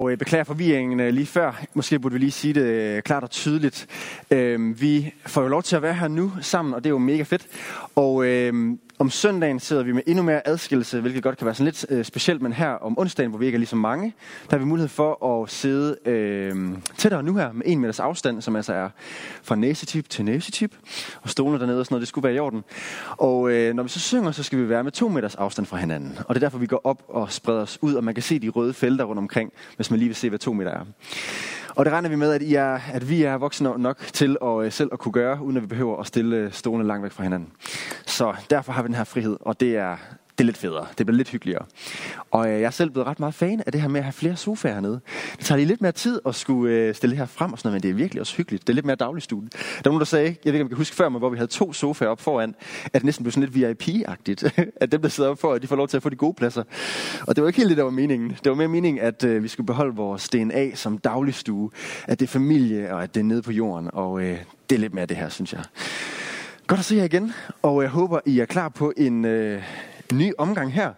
Og beklager forvirringen lige før. Måske burde vi lige sige det klart og tydeligt. Vi får jo lov til at være her nu sammen, og det er jo mega fedt. Og om søndagen sidder vi med endnu mere adskillelse, hvilket godt kan være sådan lidt specielt. Men her om onsdagen, hvor vi ikke er lige så mange, der har vi mulighed for at sidde tættere nu her med 1 meters afstand, som altså er fra næsetip til næsetip. Og stolene dernede og sådan noget, det skulle være i orden. Og når vi så synger, så skal vi være med 2 meters afstand fra hinanden. Og det er derfor, vi går op og spreder os ud, og man kan se de røde felter rundt omkring, hvis man lige vil se, hvad 2 meter er. Og det regner vi med, at vi er voksne nok til at selv at kunne gøre, uden at vi behøver at stille stolene langt væk fra hinanden. Så derfor har vi den her frihed, og det er lidt federe. Det bliver lidt hyggeligere. Og jeg er selv blevet ret meget fan af det her med at have flere sofaer hernede. Det tager lige lidt mere tid at skulle stille det her frem og sådan noget, men det er virkelig også hyggeligt. Det er lidt mere dagligstudie. Der var nogen, der sagde, jeg ved ikke, om jeg kan huske før, men hvor vi havde 2 sofaer op foran, at det næsten blev sådan lidt VIP-agtigt. At dem, der sidder op foran, de får lov til at få de gode pladser. Og det var ikke helt det, der var meningen. Det var mere meningen, at vi skulle beholde vores DNA som dagligstue. At det er familie, og at det er nede på jorden. Og det er lidt mere det her, synes jeg. Godt at se jer igen, og jeg håber, I er klar på en ny omgang her.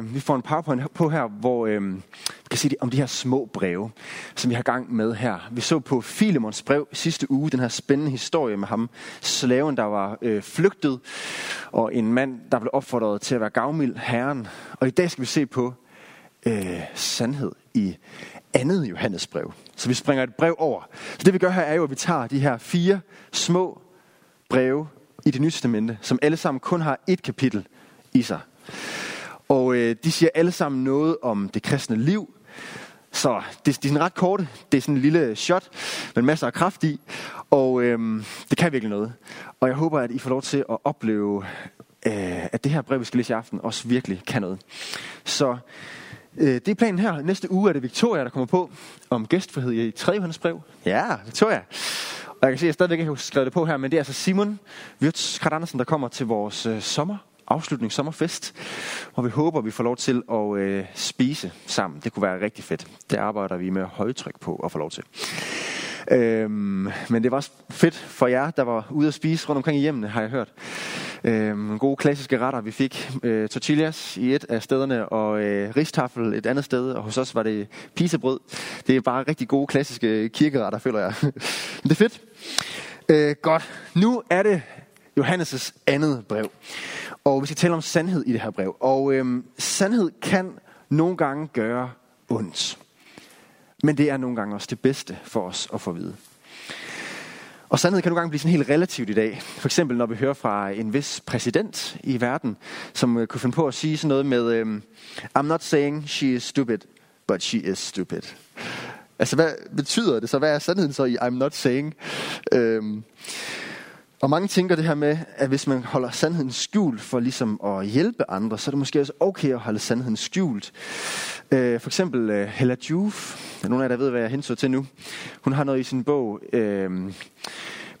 Vi får en PowerPoint på her, hvor vi kan se om de her små breve, som vi har gang med her. Vi så på Filemons brev sidste uge, den her spændende historie med ham, slaven, der var flygtet, og en mand, der blev opfordret til at være gavmild, herren. Og i dag skal vi se på sandhed i andet Johannes brev. Så vi springer et brev over. Så det vi gør her er jo, at vi tager de her 4 små breve i Det Nye Testamente, som alle sammen kun har 1 kapitel i sig. Og de siger alle sammen noget om det kristne liv. Så de er sådan ret korte. Det er sådan en lille shot, men masser af kraft i. Og det kan virkelig noget. Og jeg håber, at I får lov til at opleve, at det her brev, vi skal læse i aften, også virkelig kan noget. Så det er planen her. Næste uge er det Victoria, der kommer på om gæstfrihed i 3. Johannes brev. Ja, Victoria. Og jeg kan se, at jeg stadigvæk ikke har skrevet det på her, men det er altså Simon Virtskrad Andersen, der kommer til vores sommerfest, og vi håber, vi får lov til at spise sammen. Det kunne være rigtig fedt. Det arbejder vi med højtryk på at få lov til. Men det var også fedt for jer, der var ude at spise rundt omkring i hjemmene, har jeg hørt. Gode klassiske retter. Vi fik tortillas i et af stederne, og ristafel et andet sted, og hos os var det pizzabrød. Det er bare rigtig gode klassiske kirkeretter, føler jeg. Men det er fedt. Godt. Nu er det Johannes' andet brev. Og vi skal tale om sandhed i det her brev. Og sandhed kan nogle gange gøre ondt. Men det er nogle gange også det bedste for os at få at vide. Og sandhed kan nogle gange blive sådan helt relativt i dag. For eksempel når vi hører fra en vis præsident i verden, som kunne finde på at sige sådan noget med I'm not saying she is stupid, but she is stupid. Altså hvad betyder det så? Hvad er sandheden så i I'm not saying? Og mange tænker det her med, at hvis man holder sandheden skjult for ligesom at hjælpe andre, så er det måske også okay at holde sandheden skjult. For eksempel Hela Djuf, nogle af jer der ved, hvad jeg hensøger til nu. Hun har noget i sin bog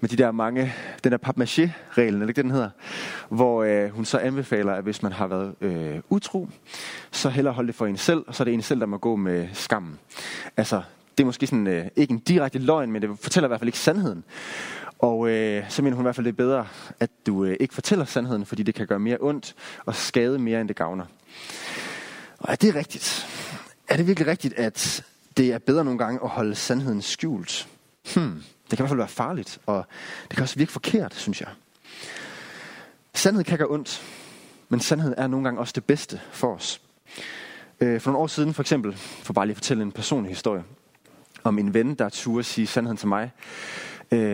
med de der mange, den der papmaché-reglen, eller ikke den hedder, hvor hun så anbefaler, at hvis man har været utro, så hellere holde det for en selv, og så er det en selv, der må gå med skammen. Altså, det er måske sådan, ikke en direkte løgn, men det fortæller i hvert fald ikke sandheden. Og så mener hun i hvert fald, det er bedre, at du ikke fortæller sandheden, fordi det kan gøre mere ondt og skade mere, end det gavner. Og er det rigtigt? Er det virkelig rigtigt, at det er bedre nogle gange at holde sandheden skjult? Det kan i hvert fald være farligt, og det kan også virke forkert, synes jeg. Sandhed kan gøre ondt, men sandheden er nogle gange også det bedste for os. For nogle år siden for eksempel, for bare lige at fortælle en personlig historie, om en ven, der turde sige sandheden til mig.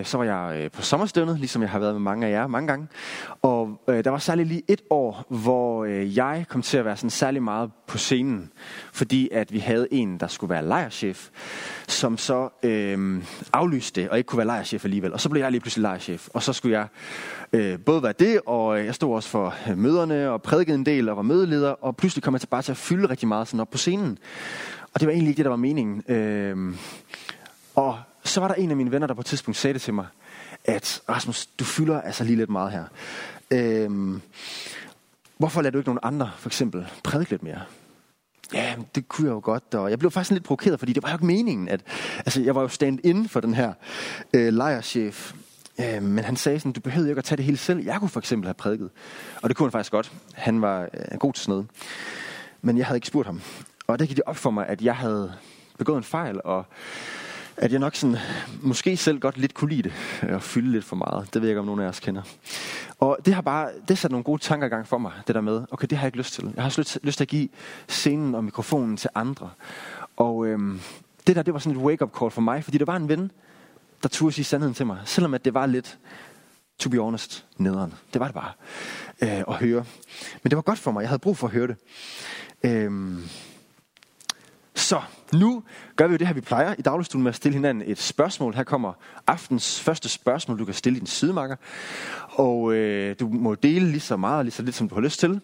Så var jeg på sommerstævnet, ligesom jeg har været med mange af jer mange gange. Og der var særlig lige et år, hvor jeg kom til at være sådan særlig meget på scenen. Fordi at vi havde en, der skulle være lejrchef, som så aflyste det og ikke kunne være lejrchef alligevel. Og så blev jeg lige pludselig lejrchef. Og så skulle jeg både være det, og jeg stod også for møderne og prædikede en del og var mødeleder. Og pludselig kom jeg bare til at fylde rigtig meget sådan op på scenen. Og det var egentlig ikke det, der var meningen. Og så var der en af mine venner, der på et tidspunkt sagde det til mig, at Rasmus, du fylder altså lige lidt meget her. Hvorfor lader du ikke nogen andre, for eksempel, prædike lidt mere? Ja, det kunne jeg jo godt, og jeg blev faktisk lidt provokeret, fordi det var jo ikke meningen. Altså, jeg var jo stand-in for den her lejrchef, men han sagde sådan, du behøvede ikke at tage det hele selv. Jeg kunne for eksempel have prædiket, og det kunne han faktisk godt. Han var god til sådan noget, men jeg havde ikke spurgt ham. Og det gik det op for mig, at jeg havde begået en fejl, og at jeg nok sådan, måske selv godt lidt kunne lide det, og fylde lidt for meget. Det ved jeg ikke, om nogen af os kender. Og det har bare, det satte nogle gode tanker i gang for mig, det der med, okay, det har jeg ikke lyst til. Jeg har også lyst til at give scenen og mikrofonen til andre. Og det der, det var sådan et wake-up call for mig, fordi der var en ven, der turde sige sandheden til mig, selvom at det var lidt, to be honest, nederen. Det var det bare at høre. Men det var godt for mig, jeg havde brug for at høre det. Så nu gør vi jo det her, vi plejer i dagligstuen med at stille hinanden et spørgsmål. Her kommer aftens første spørgsmål, du kan stille din sidemarker. Og du må dele lige så meget og lige så lidt, som du har lyst til.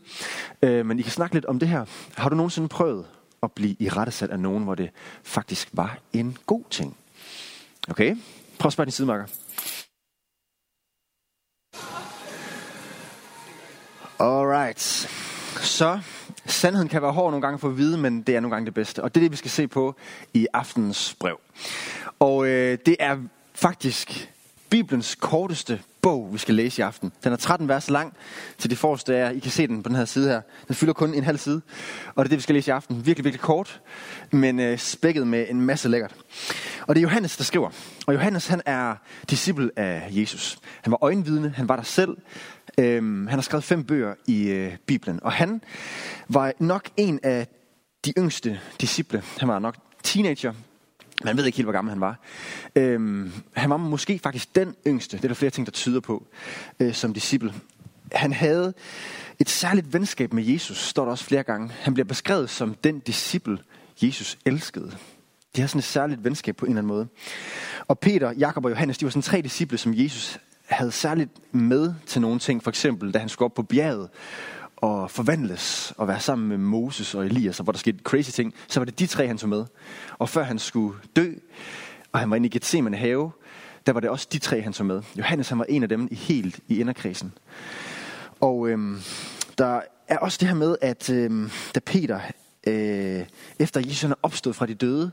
Men I kan snakke lidt om det her. Har du nogensinde prøvet at blive irettesat af nogen, hvor det faktisk var en god ting? Okay, prøv at spørge din sidemarker. Alright, så sandheden kan være hård nogle gange for at vide, men det er nogle gange det bedste. Og det er det, vi skal se på i aftenens brev. Og det er faktisk Bibelens korteste bog, vi skal læse i aften. Den er 13 vers lang, til det forreste er, I kan se den på den her side her. Den fylder kun en halv side, og det er det, vi skal læse i aften. Virkelig, virkelig kort, men spækket med en masse lækkert. Og det er Johannes, der skriver. Og Johannes, han er disciple af Jesus. Han var øjenvidne, han var der selv. Han har skrevet 5 bøger i Bibelen, og han var nok en af de yngste disciple. Han var nok teenager. Man ved ikke helt, hvor gammel han var. Han var måske faktisk den yngste, det er der flere ting, der tyder på, som disciple. Han havde et særligt venskab med Jesus, står der også flere gange. Han bliver beskrevet som den disciple, Jesus elskede. De havde sådan et særligt venskab på en eller anden måde. Og Peter, Jacob og Johannes, de var sådan 3 disciple, som Jesus havde særligt med til nogle ting. For eksempel, da han skulle op på bjerget og forvandles og være sammen med Moses og Elias, og hvor der skete crazy ting, så var det de 3, han tog med. Og før han skulle dø, og han var inde i Gethsemane have, der var det også de 3, han tog med. Johannes, han var en af dem helt i inderkredsen. Og der er også det her med, at da Peter, efter Jesus er opstået fra de døde,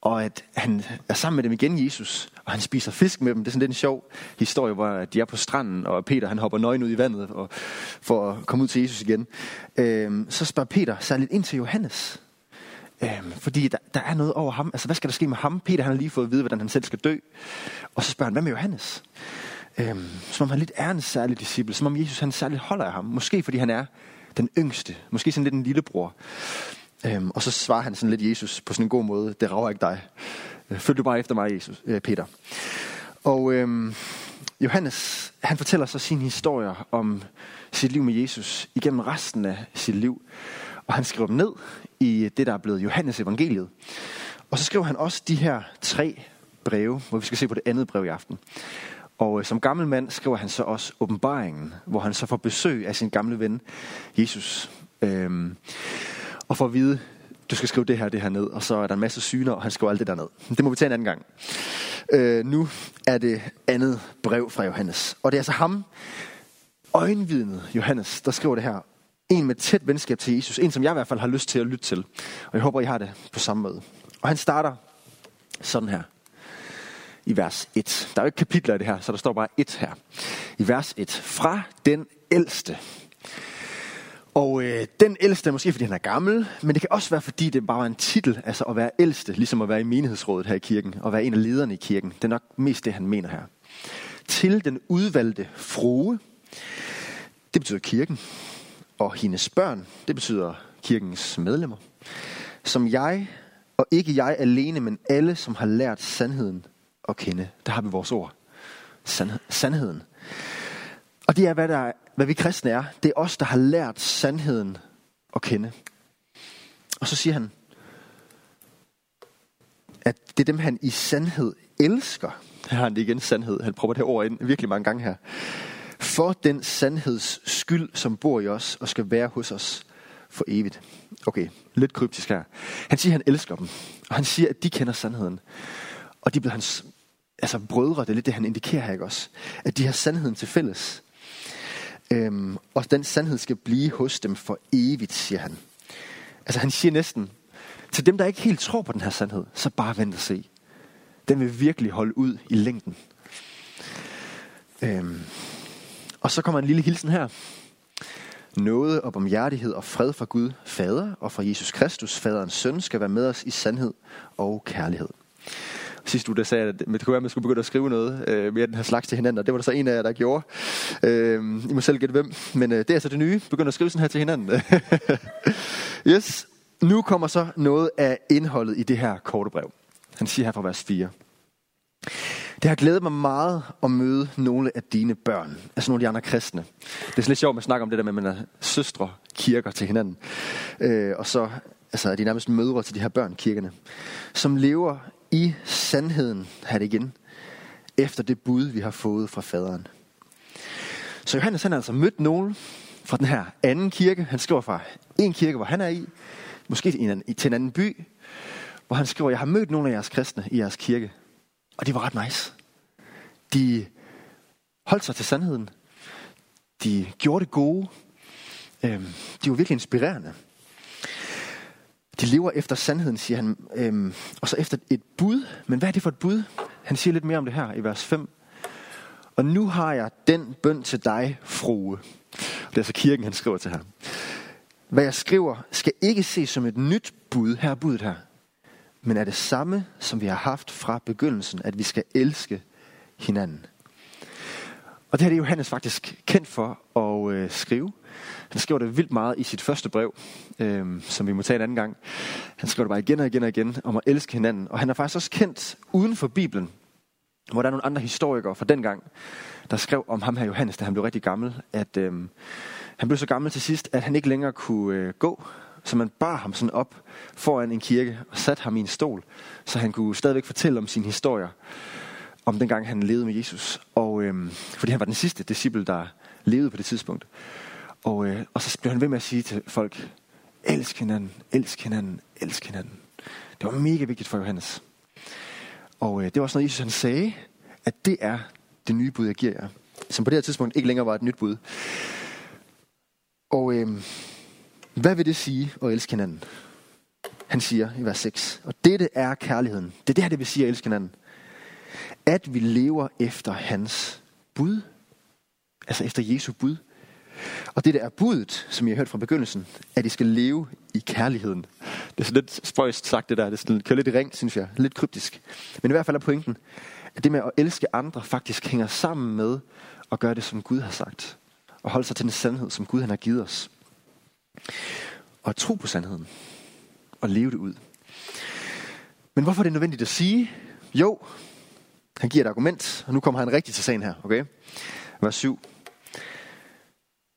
og at han er sammen med dem igen, Jesus, og han spiser fisk med dem. Det er sådan lidt en sjov historie, hvor de er på stranden, og Peter han hopper nøgen ud i vandet og, for at komme ud til Jesus igen. Så spørger Peter særligt ind til Johannes. Fordi der er noget over ham. Altså, hvad skal der ske med ham? Peter han har lige fået at vide, hvordan han selv skal dø. Og så spørger han, hvad med Johannes? Som om han lidt er en særlig disciple. Som om Jesus han særligt holder af ham. Måske fordi han er den yngste. Måske sådan lidt en lillebror. Og så svarer han sådan lidt Jesus på sådan en god måde. Det rager ikke dig. Følg du bare efter mig, Jesus, Peter. Og Johannes, han fortæller så sine historier om sit liv med Jesus igennem resten af sit liv. Og han skriver dem ned i det, der er blevet Johannes evangeliet. Og så skriver han også de her 3 breve, hvor vi skal se på det andet brev i aften. Og som gammel mand skriver han så også Åbenbaringen, hvor han så får besøg af sin gamle ven, Jesus. Og for at vide, du skal skrive det her ned, og så er der en masse syner, og han skriver alt det der ned. Det må vi tage en anden gang. Nu er det andet brev fra Johannes. Og det er altså ham, øjenvidnet Johannes, der skriver det her. En med tæt venskab til Jesus. En, som jeg i hvert fald har lyst til at lytte til. Og jeg håber, I har det på samme måde. Og han starter sådan her. I vers 1. Der er jo ikke kapitler i det her, så der står bare 1 her. I vers 1. Fra den ældste. Og den ældste er måske, fordi han er gammel, men det kan også være, fordi det bare var en titel, altså at være ældste, ligesom at være i menighedsrådet her i kirken, og være en af lederne i kirken. Det er nok mest det, han mener her. Til den udvalgte frue, det betyder kirken, og hendes børn, det betyder kirkens medlemmer, som jeg, og ikke jeg alene, men alle, som har lært sandheden at kende. Der har vi vores ord. Sandheden. Og det er, hvad vi kristne er. Det er os, der har lært sandheden at kende. Og så siger han, at det er dem, han i sandhed elsker. Her har han det igen, sandhed. Han prøver det her ord ind virkelig mange gange her. For den sandheds skyld, som bor i os og skal være hos os for evigt. Okay, lidt kryptisk her. Han siger, at han elsker dem. Og han siger, at de kender sandheden. Og de bliver hans brødre, det er lidt det, han indikerer her, ikke også? At de har sandheden til fælles. Og den sandhed skal blive hos dem for evigt, siger han. Altså han siger næsten, til dem, der ikke helt tror på den her sandhed, så bare vent og se. Den vil virkelig holde ud i længden. Og så kommer en lille hilsen her. Nåde og barmhjertighed og fred fra Gud Fader og fra Jesus Kristus, Faderens Søn, skal være med os i sandhed og kærlighed. Sidste uge der sagde jeg, at det kunne være, at man skulle begynde at skrive noget mere den her slags til hinanden, og det var der så en af jer, der gjorde. I må selv gætte hvem, men det er så det nye. Begynd at skrive sådan her til hinanden. Yes, nu kommer så noget af indholdet i det her korte brev. Han siger her fra vers 4. Det har glædet mig meget at møde nogle af dine børn, altså nogle af de andre kristne. Det er så lidt sjovt, at man snakker om det der med, at man er søstre kirker til hinanden. Og så altså, er de nærmest mødre til de her børn, kirkerne, som lever i sandheden, her det igen, efter det bud, vi har fået fra faderen. Så Johannes han har altså mødt nogen fra den her anden kirke. Han skriver fra en kirke, hvor han er i, måske til en anden by, hvor han skriver, jeg har mødt nogle af jeres kristne i jeres kirke. Og det var ret nice. De holdt sig til sandheden. De gjorde det gode. De var virkelig inspirerende. De lever efter sandheden, siger han. Og så efter et bud. Men hvad er det for et bud? Han siger lidt mere om det her i vers 5. Og nu har jeg den bøn til dig, frue. Det er så kirken, han skriver til her. Hvad jeg skriver, skal ikke ses som et nyt bud. Her er budet her. Men er det samme, som vi har haft fra begyndelsen, at vi skal elske hinanden. Og det her er Johannes faktisk kendt for at skrive. Han skriver det vildt meget i sit første brev, som vi må tage en anden gang. Han skriver det bare igen og igen og igen om at elske hinanden. Og han er faktisk også kendt uden for Bibelen, hvor der er nogle andre historikere fra dengang, der skrev om ham her Johannes, da han blev rigtig gammel. At han blev så gammel til sidst, at han ikke længere kunne gå. Så man bar ham sådan op foran en kirke og satte ham i en stol, så han kunne stadigvæk fortælle om sine historier, om dengang han levede med Jesus. Og fordi han var den sidste discipel, der levede på det tidspunkt. Og så blev han ved med at sige til folk, elsk hinanden, elsk hinanden, elsk hinanden. Det var mega vigtigt for Johannes. Og det var også noget, Jesus han sagde, at det er det nye bud, jeg giver jer. Som på det her tidspunkt ikke længere var et nyt bud. Og hvad vil det sige at elske hinanden? Han siger i vers 6. Og dette er kærligheden. Det er det her, det vil sige at elske hinanden. At vi lever efter hans bud. Altså efter Jesu bud. Og det der er budet, som I har hørt fra begyndelsen, at I skal leve i kærligheden. Det er så lidt spøjst sagt det der. Det kører lidt i ring, synes jeg. Lidt kryptisk. Men i hvert fald er pointen, at det med at elske andre faktisk hænger sammen med at gøre det, som Gud har sagt. Og holde sig til den sandhed, som Gud han har givet os. Og tro på sandheden. Og leve det ud. Men hvorfor er det nødvendigt at sige? Jo, han giver et argument. Og nu kommer han rigtig til sagen her, okay? Vers 7.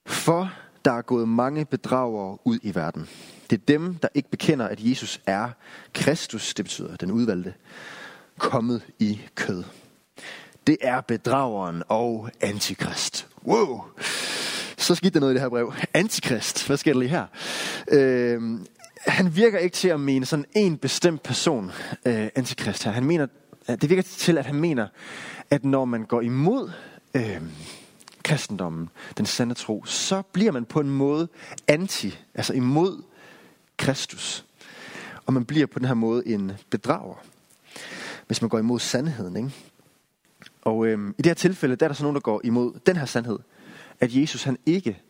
For der er gået mange bedragere ud i verden. Det er dem, der ikke bekender, at Jesus er Kristus. Det betyder den udvalgte. Kommet i kød. Det er bedrageren og antikrist. Wow! Så skete der noget i det her brev. Antikrist. Hvad sker der lige her? Han virker ikke til at mene sådan en bestemt person, antikrist her. Han mener, det virker til, at han mener, at når man går imod kristendommen, den sande tro, så bliver man på en måde anti, altså imod Kristus. Og man bliver på den her måde en bedrager, hvis man går imod sandheden, ikke? Og i det her tilfælde, der er der så nogen, der går imod den her sandhed, at Jesus han ikke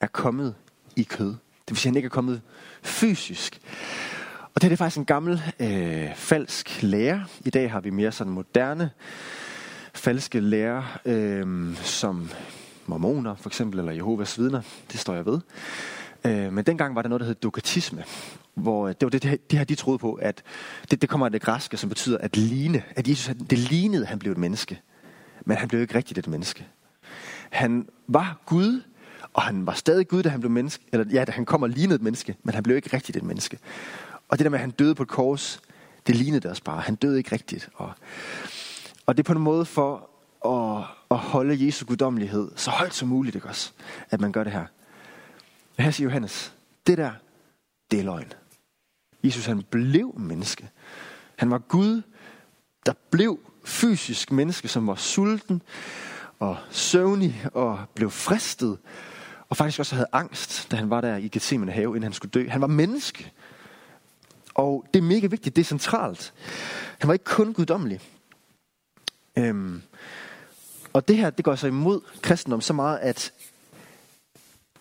er kommet i kød. Det vil sige, at han ikke er kommet fysisk. Og det er faktisk en gammel falsk lære. I dag har vi mere sådan moderne falske lærer, som mormoner for eksempel, eller Jehovas vidner. Det står jeg ved. Men dengang var der noget, der hed dukatisme. Hvor det var det her, de troede på, at det kommer af det græske, som betyder at ligne. At Jesus, det lignede, han blev et menneske. Men han blev ikke rigtigt et menneske. Han var Gud, og han var stadig Gud, da han blev menneske. Eller ja, da han kom og lignede et menneske, men han blev ikke rigtigt et menneske. Og det der med, at han døde på et kors, det lignede det også bare. Han døde ikke rigtigt. Og det er på en måde for at holde Jesu guddommelighed så højt som muligt, ikke også? At man gør det her. Men her siger Johannes, det der, det er løgn. Jesus han blev menneske. Han var Gud, der blev fysisk menneske, som var sulten og søvnig og blev fristet. Og faktisk også havde angst, da han var der i Gethsemane have, inden han skulle dø. Han var menneske. Og det er mega vigtigt, det er centralt. Han var ikke kun guddommelig. Og det her, det går så imod kristendom så meget, at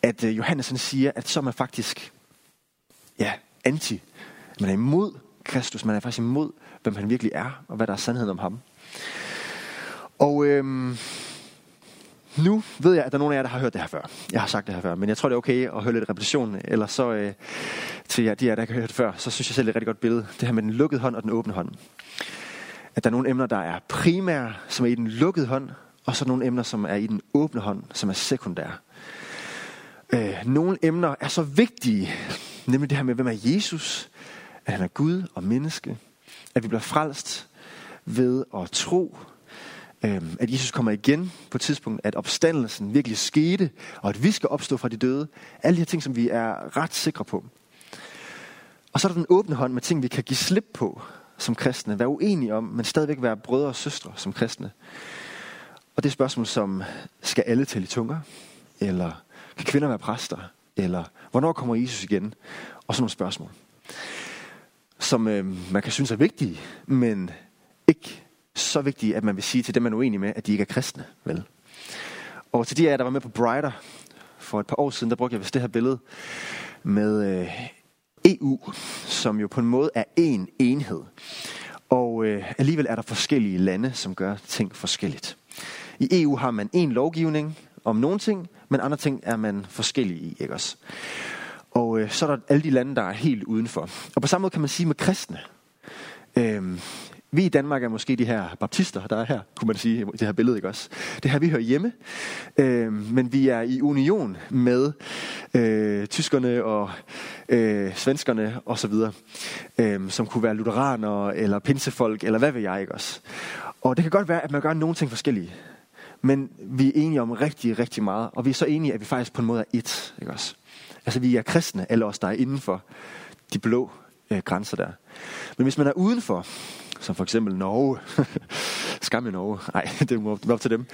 at Johannes siger, at så er man faktisk anti. Man er imod Kristus, man er faktisk imod, hvem han virkelig er, og hvad der er sandheden om ham. Og nu ved jeg, at der er nogen af jer, der har hørt det her før. Jeg har sagt det her før, men jeg tror, det er okay at høre lidt repetition. Eller så til jer, de af jer, der har hørt det før, så synes jeg selv, det er et rigtig godt billede. Det her med den lukkede hånd og den åbne hånd. At der er nogle emner, der er primære, som er i den lukkede hånd, og så nogle emner, som er i den åbne hånd, som er sekundære. Nogle emner er så vigtige, nemlig det her med, hvem er Jesus? At han er Gud og menneske. At vi bliver frelst ved at tro. At Jesus kommer igen på et tidspunkt, at opstandelsen virkelig skete, og at vi skal opstå fra de døde. Alle de her ting, som vi er ret sikre på. Og så er der den åbne hånd med ting, vi kan give slip på som kristne. Være uenige om, men stadigvæk være brødre og søstre som kristne. Og det er spørgsmål som, skal alle tælle i tunger? Eller kan kvinder være præster? Eller hvornår kommer Jesus igen? Og sådan nogle spørgsmål, som man kan synes er vigtige, men ikke så vigtige, at man vil sige til dem, man er uenig med, at de ikke er kristne, vel? Og til de af jer, der var med på Brighter for et par år siden, der brugte jeg vist det her billede med EU, som jo på en måde er én enhed. Og alligevel er der forskellige lande, som gør ting forskelligt. I EU har man én lovgivning om nogle ting, men andre ting er man forskellige i, ikke også? Og så er der alle de lande, der er helt udenfor. Og på samme måde kan man sige med kristne. Vi i Danmark er måske de her baptister, der er her, kunne man sige, i det her billede, ikke også? Det her, vi hører hjemme. Men vi er i union med tyskerne og svenskerne osv., som kunne være lutheraner eller pinsefolk, eller hvad ved jeg, ikke også? Og det kan godt være, at man gør nogle ting forskellige. Men vi er enige om rigtig, rigtig meget. Og vi er så enige, at vi faktisk på en måde er ét, ikke også? Altså vi er kristne, alle os der er inden for de blå grænser der. Men hvis man er udenfor, som for eksempel Norge, skam i Norge, nej, det må være op til dem,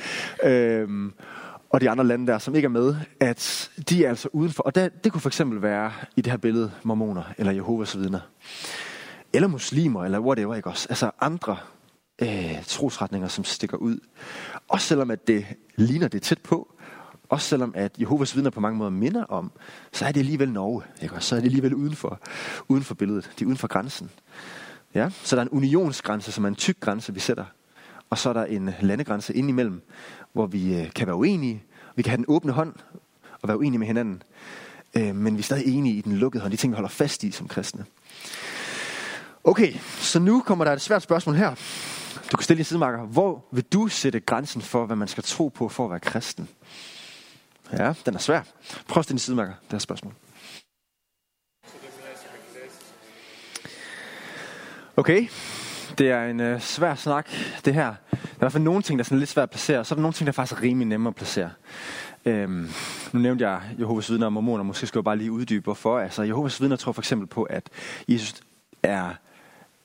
og de andre lande der, som ikke er med, at de er altså udenfor. Og der, det kunne for eksempel være i det her billede mormoner, eller Jehovas vidner, eller muslimer, eller whatever, ikke også? Altså andre trosretninger, som stikker ud. Også selvom at det ligner det tæt på, også selvom at Jehovas vidner på mange måder minder om, så er det alligevel Norge, ikke? Og så er det alligevel uden for billedet. Det er uden for grænsen. Ja? Så der er en unionsgrænse, som er en tyk grænse, vi sætter. Og så er der en landegrænse indimellem, hvor vi kan være uenige. Vi kan have den åbne hånd og være uenige med hinanden. Men vi er stadig enige i den lukkede hånd. De ting, vi holder fast i som kristne. Okay, så nu kommer der et svært spørgsmål her. Du kan stille din sidemarker. Hvor vil du sætte grænsen for, hvad man skal tro på for at være kristen? Ja, den er svær. Prøv at stille de sidemærker, det her spørgsmål. Okay, det er en svær snak, det her. Der er i hvert fald nogle ting, der er sådan lidt svært at placere, og så er der nogle ting, der er faktisk rimelig nemme at placere. Nu nævnte jeg Jehovas vidner og mormoner, måske skal jeg bare lige uddybe, hvorfor. Altså, Jehovas vidner tror for eksempel på, at Jesus er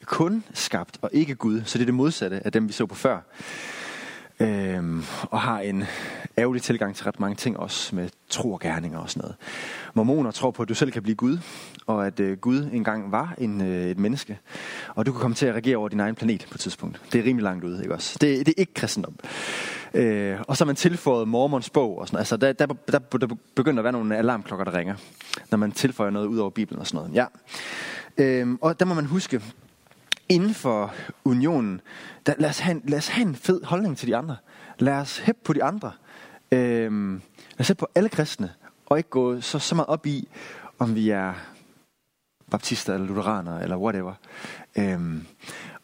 kun skabt og ikke Gud, så det er det modsatte af dem, vi så på før. Og har en ærgerlig tilgang til ret mange ting, også med tro og gerninger og sådan noget. Mormoner tror på, at du selv kan blive Gud, og at Gud engang var et menneske, og du kan komme til at regere over din egen planet på et tidspunkt. Det er rimelig langt ude, ikke også? Det er ikke kristendom. Og så har man tilføjet Mormons bog og sådan noget. Altså der begynder at være nogle alarmklokker, der ringer, når man tilføjer noget ud over Bibelen og sådan noget. Ja. Og der må man huske, inden for unionen, lad os have en fed holdning til de andre. Lad os hæppe på de andre. Lad os hæppe på alle kristne. Og ikke gå så meget op i, om vi er baptister eller lutheraner eller whatever.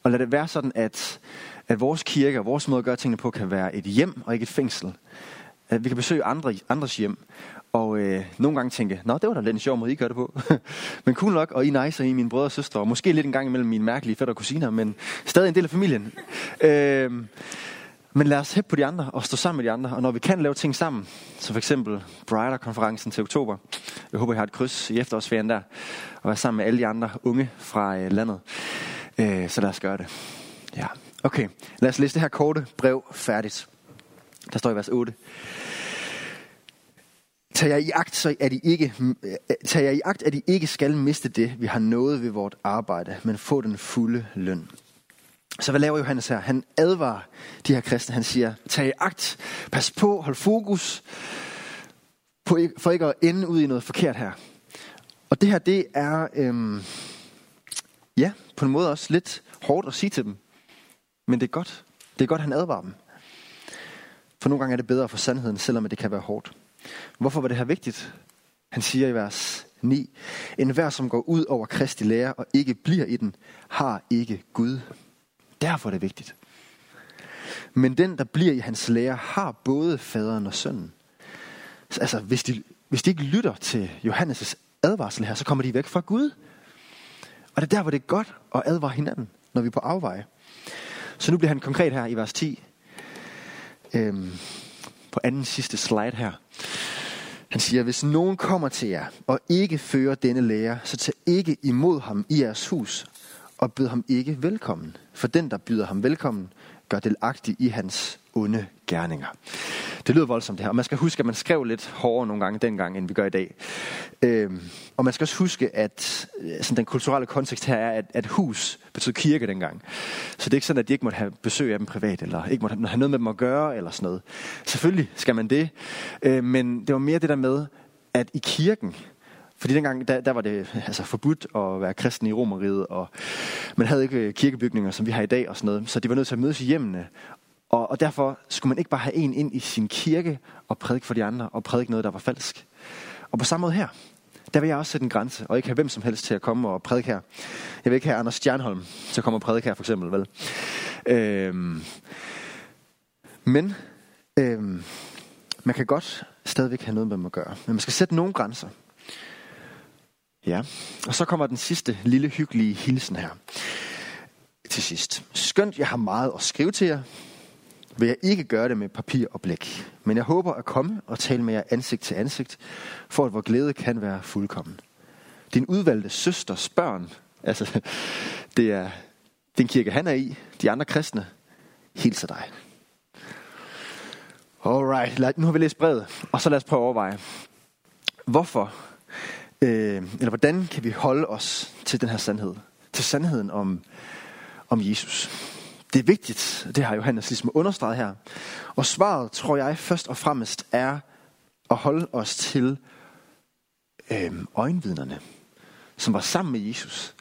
Og lad det være sådan, at vores kirke og vores måde at gøre tingene på kan være et hjem og ikke et fængsel. At vi kan besøge andres hjem. Og nogle gange tænke, nå, det var da lidt en sjov måde, I gør det på. Men cool nok, og I er nice, og I er mine brødre og søstre. Og måske lidt en gang imellem mine mærkelige fætter og kusiner, men stadig en del af familien. Men lad os hæppe på de andre, og stå sammen med de andre. Og når vi kan lave ting sammen, så for eksempel Brighter-konferencen til oktober. Jeg håber, I har et kryds i efterårsferien der. Og være sammen med alle de andre unge fra landet. Så lad os gøre det. Ja, okay. Lad os læse det her korte brev færdigt. Der står i vers 8. Tag jer i agt, at I ikke skal miste det, vi har nået ved vort arbejde, men få den fulde løn. Så hvad laver Johannes her? Han advarer de her kristne. Han siger, tag i agt, pas på, hold fokus. for ikke at ende ud i noget forkert her. Og det her, det er på en måde også lidt hårdt at sige til dem. Men det er godt. Det er godt, han advarer dem. For nogle gange er det bedre for sandheden, selvom det kan være hårdt. Hvorfor var det her vigtigt? Han siger i vers 9. Enhver, som går ud over Kristi lære og ikke bliver i den, har ikke Gud. Derfor er det vigtigt. Men den, der bliver i hans lære, har både faderen og sønnen. Altså, hvis de ikke lytter til Johannes' advarsel her, så kommer de væk fra Gud. Og det er der, hvor det er godt at advare hinanden, når vi er på afveje. Så nu bliver han konkret her i vers 10. På anden sidste slide her. Han siger, hvis nogen kommer til jer og ikke fører denne lære, så tag ikke imod ham i jeres hus og byd ham ikke velkommen. For den, der byder ham velkommen, gør delagtig i hans onde gerninger. Det lyder voldsomt det her, og man skal huske, at man skrev lidt hårdere nogle gange dengang, end vi gør i dag. Og man skal også huske, at sådan den kulturelle kontekst her er, at hus betød kirke dengang. Så det er ikke sådan, at de ikke måtte have besøg af dem privat, eller ikke måtte have noget med dem at gøre, eller sådan noget. Selvfølgelig skal man det, men det var mere det der med, at i kirken, fordi dengang, der var det altså forbudt at være kristen i Romerriget, og man havde ikke kirkebygninger, som vi har i dag, og sådan noget, så de var nødt til at mødes i hjemmene. Og derfor skulle man ikke bare have en ind i sin kirke og prædike for de andre, og prædike noget, der var falsk. Og på samme måde her, der vil jeg også sætte en grænse, og ikke have hvem som helst til at komme og prædike her. Jeg vil ikke have Anders Stjernholm til at komme og prædike her, for eksempel. Vel? Men man kan godt stadigvæk have noget med dem at gøre. Men man skal sætte nogle grænser. Ja, og så kommer den sidste lille hyggelige hilsen her. Til sidst. Skønt, jeg har meget at skrive til jer, vil jeg ikke gøre det med papir og blæk. Men jeg håber at komme og tale med jer ansigt til ansigt, for at vor glæde kan være fuldkommen. Din udvalgte søsters børn, altså det er den kirke, han er i, de andre kristne, hilser dig. Alright, nu har vi læst brevet, og så lad os prøve at overveje. Hvorfor, eller hvordan kan vi holde os til den her sandhed? Til sandheden om Jesus. Det er vigtigt, det har Johannes ligesom understreget her. Og svaret, tror jeg, først og fremmest er at holde os til øjenvidnerne, som var sammen med Jesus,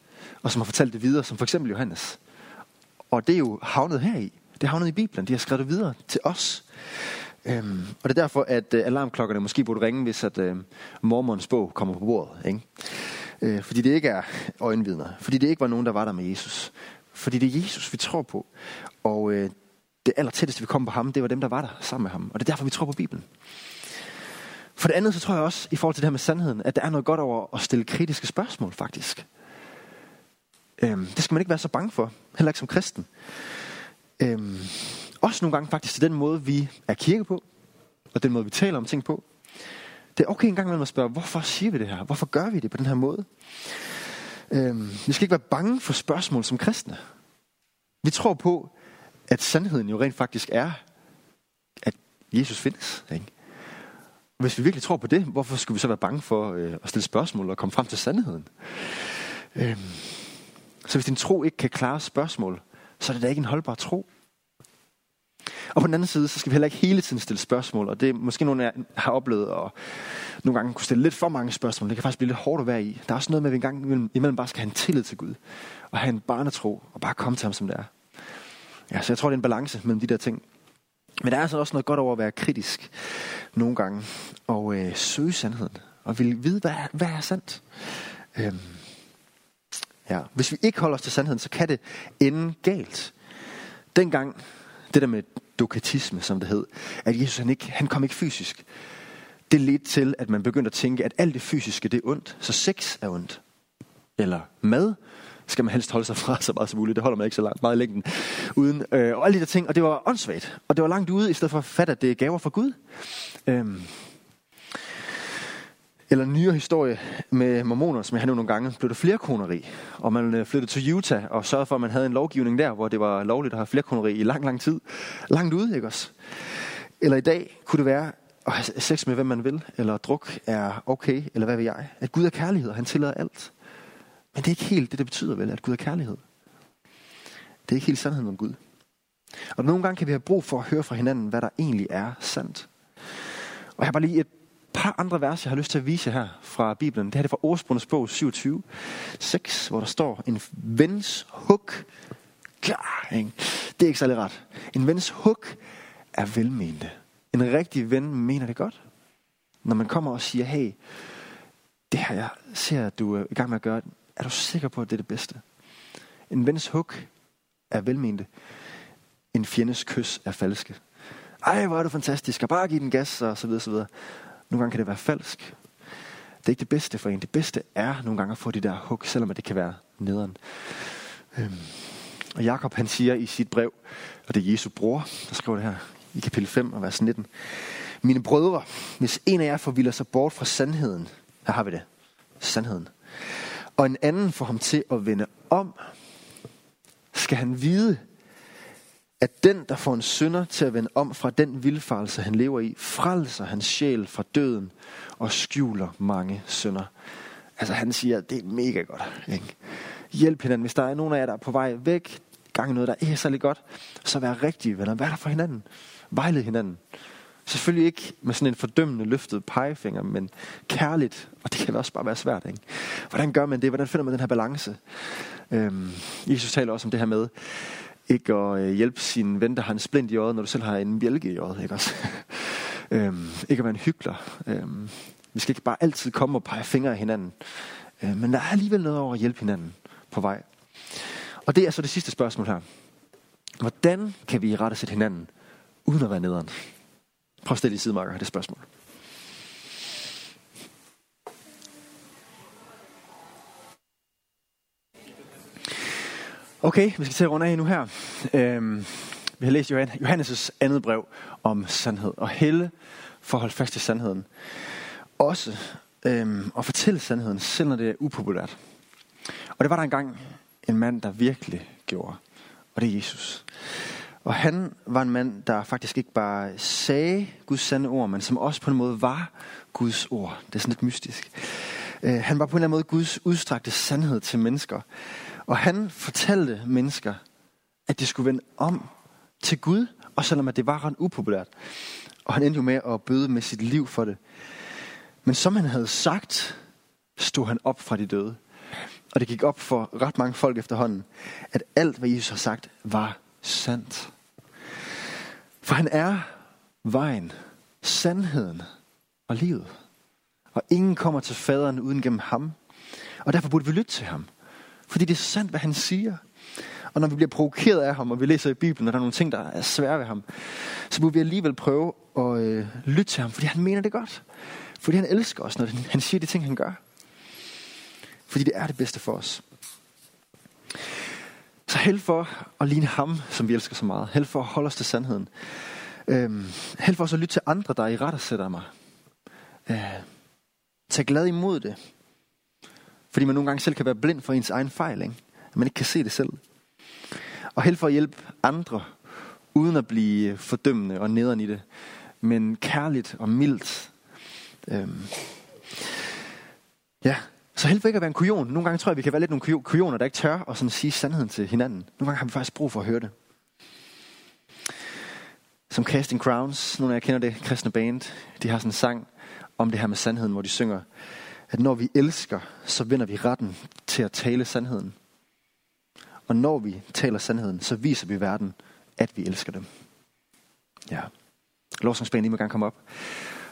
og som har fortalt det videre, som for eksempel Johannes. Og det er jo havnet heri. Det er havnet i Bibelen. De har skrevet det videre til os. Og det er derfor, at alarmklokkerne måske burde ringe, hvis at mormons bog kommer på bordet. Ikke? Fordi det ikke er øjenvidner. Fordi det ikke var nogen, der var der med Jesus. Fordi det er Jesus, vi tror på. Og det allertætteste, vi kom på ham, det var dem, der var der sammen med ham. Og det er derfor, vi tror på Bibelen. For det andet, så tror jeg også, i forhold til det her med sandheden, at der er noget godt over at stille kritiske spørgsmål, faktisk. Det skal man ikke være så bange for. Heller ikke som kristen. Også nogle gange faktisk til den måde, vi er kirke på. Og den måde, vi taler om ting på. Det er okay en gang imellem at spørge, hvorfor siger vi det her? Hvorfor gør vi det på den her måde? Vi skal ikke være bange for spørgsmål som kristne. Vi tror på, at sandheden jo rent faktisk er, at Jesus findes. Ikke? Hvis vi virkelig tror på det, hvorfor skulle vi så være bange for at stille spørgsmål og komme frem til sandheden? Så hvis din tro ikke kan klare spørgsmål, så er det da ikke en holdbar tro. Og på den anden side, så skal vi heller ikke hele tiden stille spørgsmål. Og det er måske nogen, jeg har oplevet, og nogle gange kunne stille lidt for mange spørgsmål. Det kan faktisk blive lidt hårdt at være i. Der er også noget med, at vi en gang imellem bare skal have en tillid til Gud. Og have en barnetro, og bare komme til ham, som det er. Ja, så jeg tror, det er en balance mellem de der ting. Men der er altså også noget godt over at være kritisk nogle gange. Og søge sandheden. Og ville vide, hvad er sandt. Hvis vi ikke holder os til sandheden, så kan det ende galt. Dengang, det der med dokatisme, som det hed, at Jesus han kom ikke fysisk. Det ledte til, at man begyndte at tænke, at alt det fysiske, det er ondt. Så sex er ondt. Eller mad skal man helst holde sig fra så meget som muligt. Det holder man ikke så langt, meget i længden uden. Og alle de der ting, og det var åndssvagt. Og det var langt ude, i stedet for at fatte, at det er gaver fra Gud. Eller nyere historie med mormoner, som jeg har nu nogle gange, blev det flerkoneri. Og man flyttede til Utah og sørgede for, at man havde en lovgivning der, hvor det var lovligt at have flerkoneri i lang, lang tid. Langt ude, ikke også? Eller i dag kunne det være at have sex med, hvem man vil, eller druk er okay, eller hvad ved jeg. At Gud er kærlighed, og han tillader alt. Men det er ikke helt det, det betyder vel, at Gud er kærlighed. Det er ikke helt sandheden om Gud. Og nogle gange kan vi have brug for at høre fra hinanden, hvad der egentlig er sandt. Og jeg har bare lige et par andre vers, jeg har lyst til at vise jer her fra Bibelen. Det her er fra Ordsprogenes bog 27:6, hvor der står, en vens hug. Det er ikke særlig ret. En vens hug er velmenende. En rigtig ven mener det godt. Når man kommer og siger, hey, det her jeg ser, at du er i gang med at gøre, er du sikker på, at det er det bedste? En vens hug er velmenende. En fjendes kys er falske. Ej, hvor er du fantastisk, og bare give den gas, og så videre, så videre. Nogle gange kan det være falsk. Det er ikke det bedste for en. Det bedste er nogle gange at få de der hug, selvom det kan være nederen. Og Jacob, han siger i sit brev, og det er Jesu bror, der skriver det her i kapitel 5 og vers 19. Mine brødre, hvis en af jer forvilder sig bort fra sandheden, her har vi det, sandheden, og en anden får ham til at vende om, skal han vide, at den, der får en synder til at vende om fra den vildfarelse, han lever i, frelser hans sjæl fra døden og skjuler mange synder. Altså han siger, det er mega godt, ikke? Hjælp hinanden. Hvis der er nogen af jer, der er på vej væk, gang i noget, der er særlig godt, så vær rigtige venner. Vær der for hinanden. Vejled hinanden. Selvfølgelig ikke med sådan en fordømmende løftet pegefinger, men kærligt. Og det kan også bare være svært, ikke? Hvordan gør man det? Hvordan finder man den her balance? Jesus taler også om det her med, ikke at hjælpe sin ven, der har en splint i øjet, når du selv har en bjælke i øjet, ikke også? Ikke at være en hykler. Vi skal ikke bare altid komme og pege fingre af hinanden. Men der er alligevel noget over at hjælpe hinanden på vej. Og det er så det sidste spørgsmål her. Hvordan kan vi irettesætte hinanden, uden at være nederen? Prøv at stille i sidemarker det spørgsmål. Okay, vi skal til at runde af nu her. Vi har læst Johannes' andet brev om sandhed. Og hælde for at holde fast i sandheden. Også at fortælle sandheden, selv når det er upopulært. Og det var der engang en mand, der virkelig gjorde. Og det er Jesus. Og han var en mand, der faktisk ikke bare sagde Guds sande ord, men som også på en måde var Guds ord. Det er sådan lidt mystisk. Han var på en eller anden måde Guds udstrakte sandhed til mennesker. Og han fortalte mennesker, at de skulle vende om til Gud, og selvom at det var ret upopulært. Og han endte jo med at bøde med sit liv for det. Men som han havde sagt, stod han op fra de døde. Og det gik op for ret mange folk efterhånden, at alt hvad Jesus har sagt, var sandt. For han er vejen, sandheden og livet. Og ingen kommer til faderen uden gennem ham. Og derfor burde vi lytte til ham. Fordi det er sandt, hvad han siger. Og når vi bliver provokeret af ham, og vi læser i Bibelen, og der er nogle ting, der er svære ved ham, så burde vi alligevel prøve at lytte til ham, fordi han mener det godt. Fordi han elsker os, når han siger de ting, han gør. Fordi det er det bedste for os. Så held for at ligne ham, som vi elsker så meget. Held for at holde os til sandheden. Held for os at lytte til andre, der er i ret og sætter mig. Tag glad imod det. Fordi man nogle gange selv kan være blind for ens egen fejl, ikke? Man ikke kan se det selv. Og held for at hjælpe andre, uden at blive fordømmende og nederen i det. Men kærligt og mildt. Ja, så held for ikke at være en kujon. Nogle gange tror jeg, vi kan være lidt nogle kujoner, der ikke tør at sådan sige sandheden til hinanden. Nogle gange har vi faktisk brug for at høre det. Som Casting Crowns, nogle af jer kender det, kristne band, de har sådan en sang om det her med sandheden, hvor de synger, at når vi elsker, så vinder vi retten til at tale sandheden. Og når vi taler sandheden, så viser vi verden, at vi elsker dem. Ja, lovsangsband, I må gerne komme op.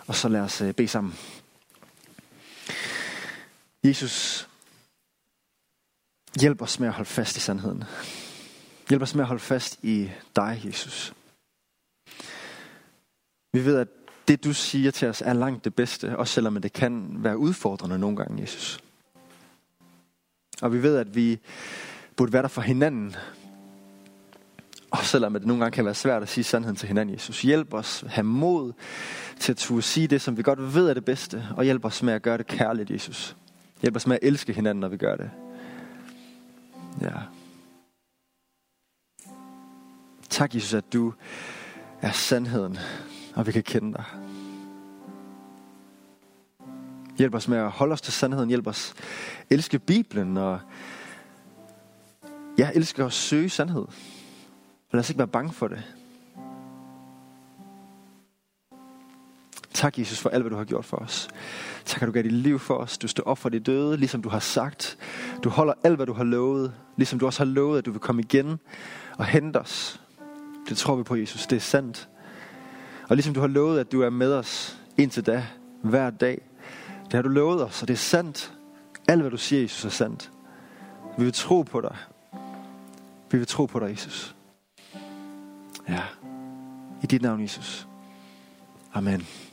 Og så lad os bede sammen. Jesus, hjælp os med at holde fast i sandheden. Hjælp os med at holde fast i dig, Jesus. Vi ved, at det du siger til os er langt det bedste, også selvom det kan være udfordrende nogle gange, Jesus. Og vi ved, at vi burde være der for hinanden, også selvom det nogle gange kan være svært at sige sandheden til hinanden, Jesus. Hjælp os at have mod til at turde sige det, som vi godt ved er det bedste, og hjælp os med at gøre det kærligt, Jesus. Hjælp os med at elske hinanden, når vi gør det. Ja. Tak, Jesus, at du er sandheden, og vi kan kende dig. Hjælp os med at holde os til sandheden. Hjælp os elske Bibelen, og ja, elsker at søge sandhed. Lad os ikke være bange for det. Tak, Jesus, for alt, hvad du har gjort for os. Tak, at du gav dit liv for os. Du står op for de døde, ligesom du har sagt. Du holder alt, hvad du har lovet. Ligesom du også har lovet, at du vil komme igen og hente os. Det tror vi på, Jesus. Det er sandt. Og ligesom du har lovet, at du er med os indtil da, hver dag. Det har du lovet os, og det er sandt. Alt, hvad du siger, Jesus, er sandt. Vi vil tro på dig. Vi vil tro på dig, Jesus. Ja. I dit navn, Jesus. Amen.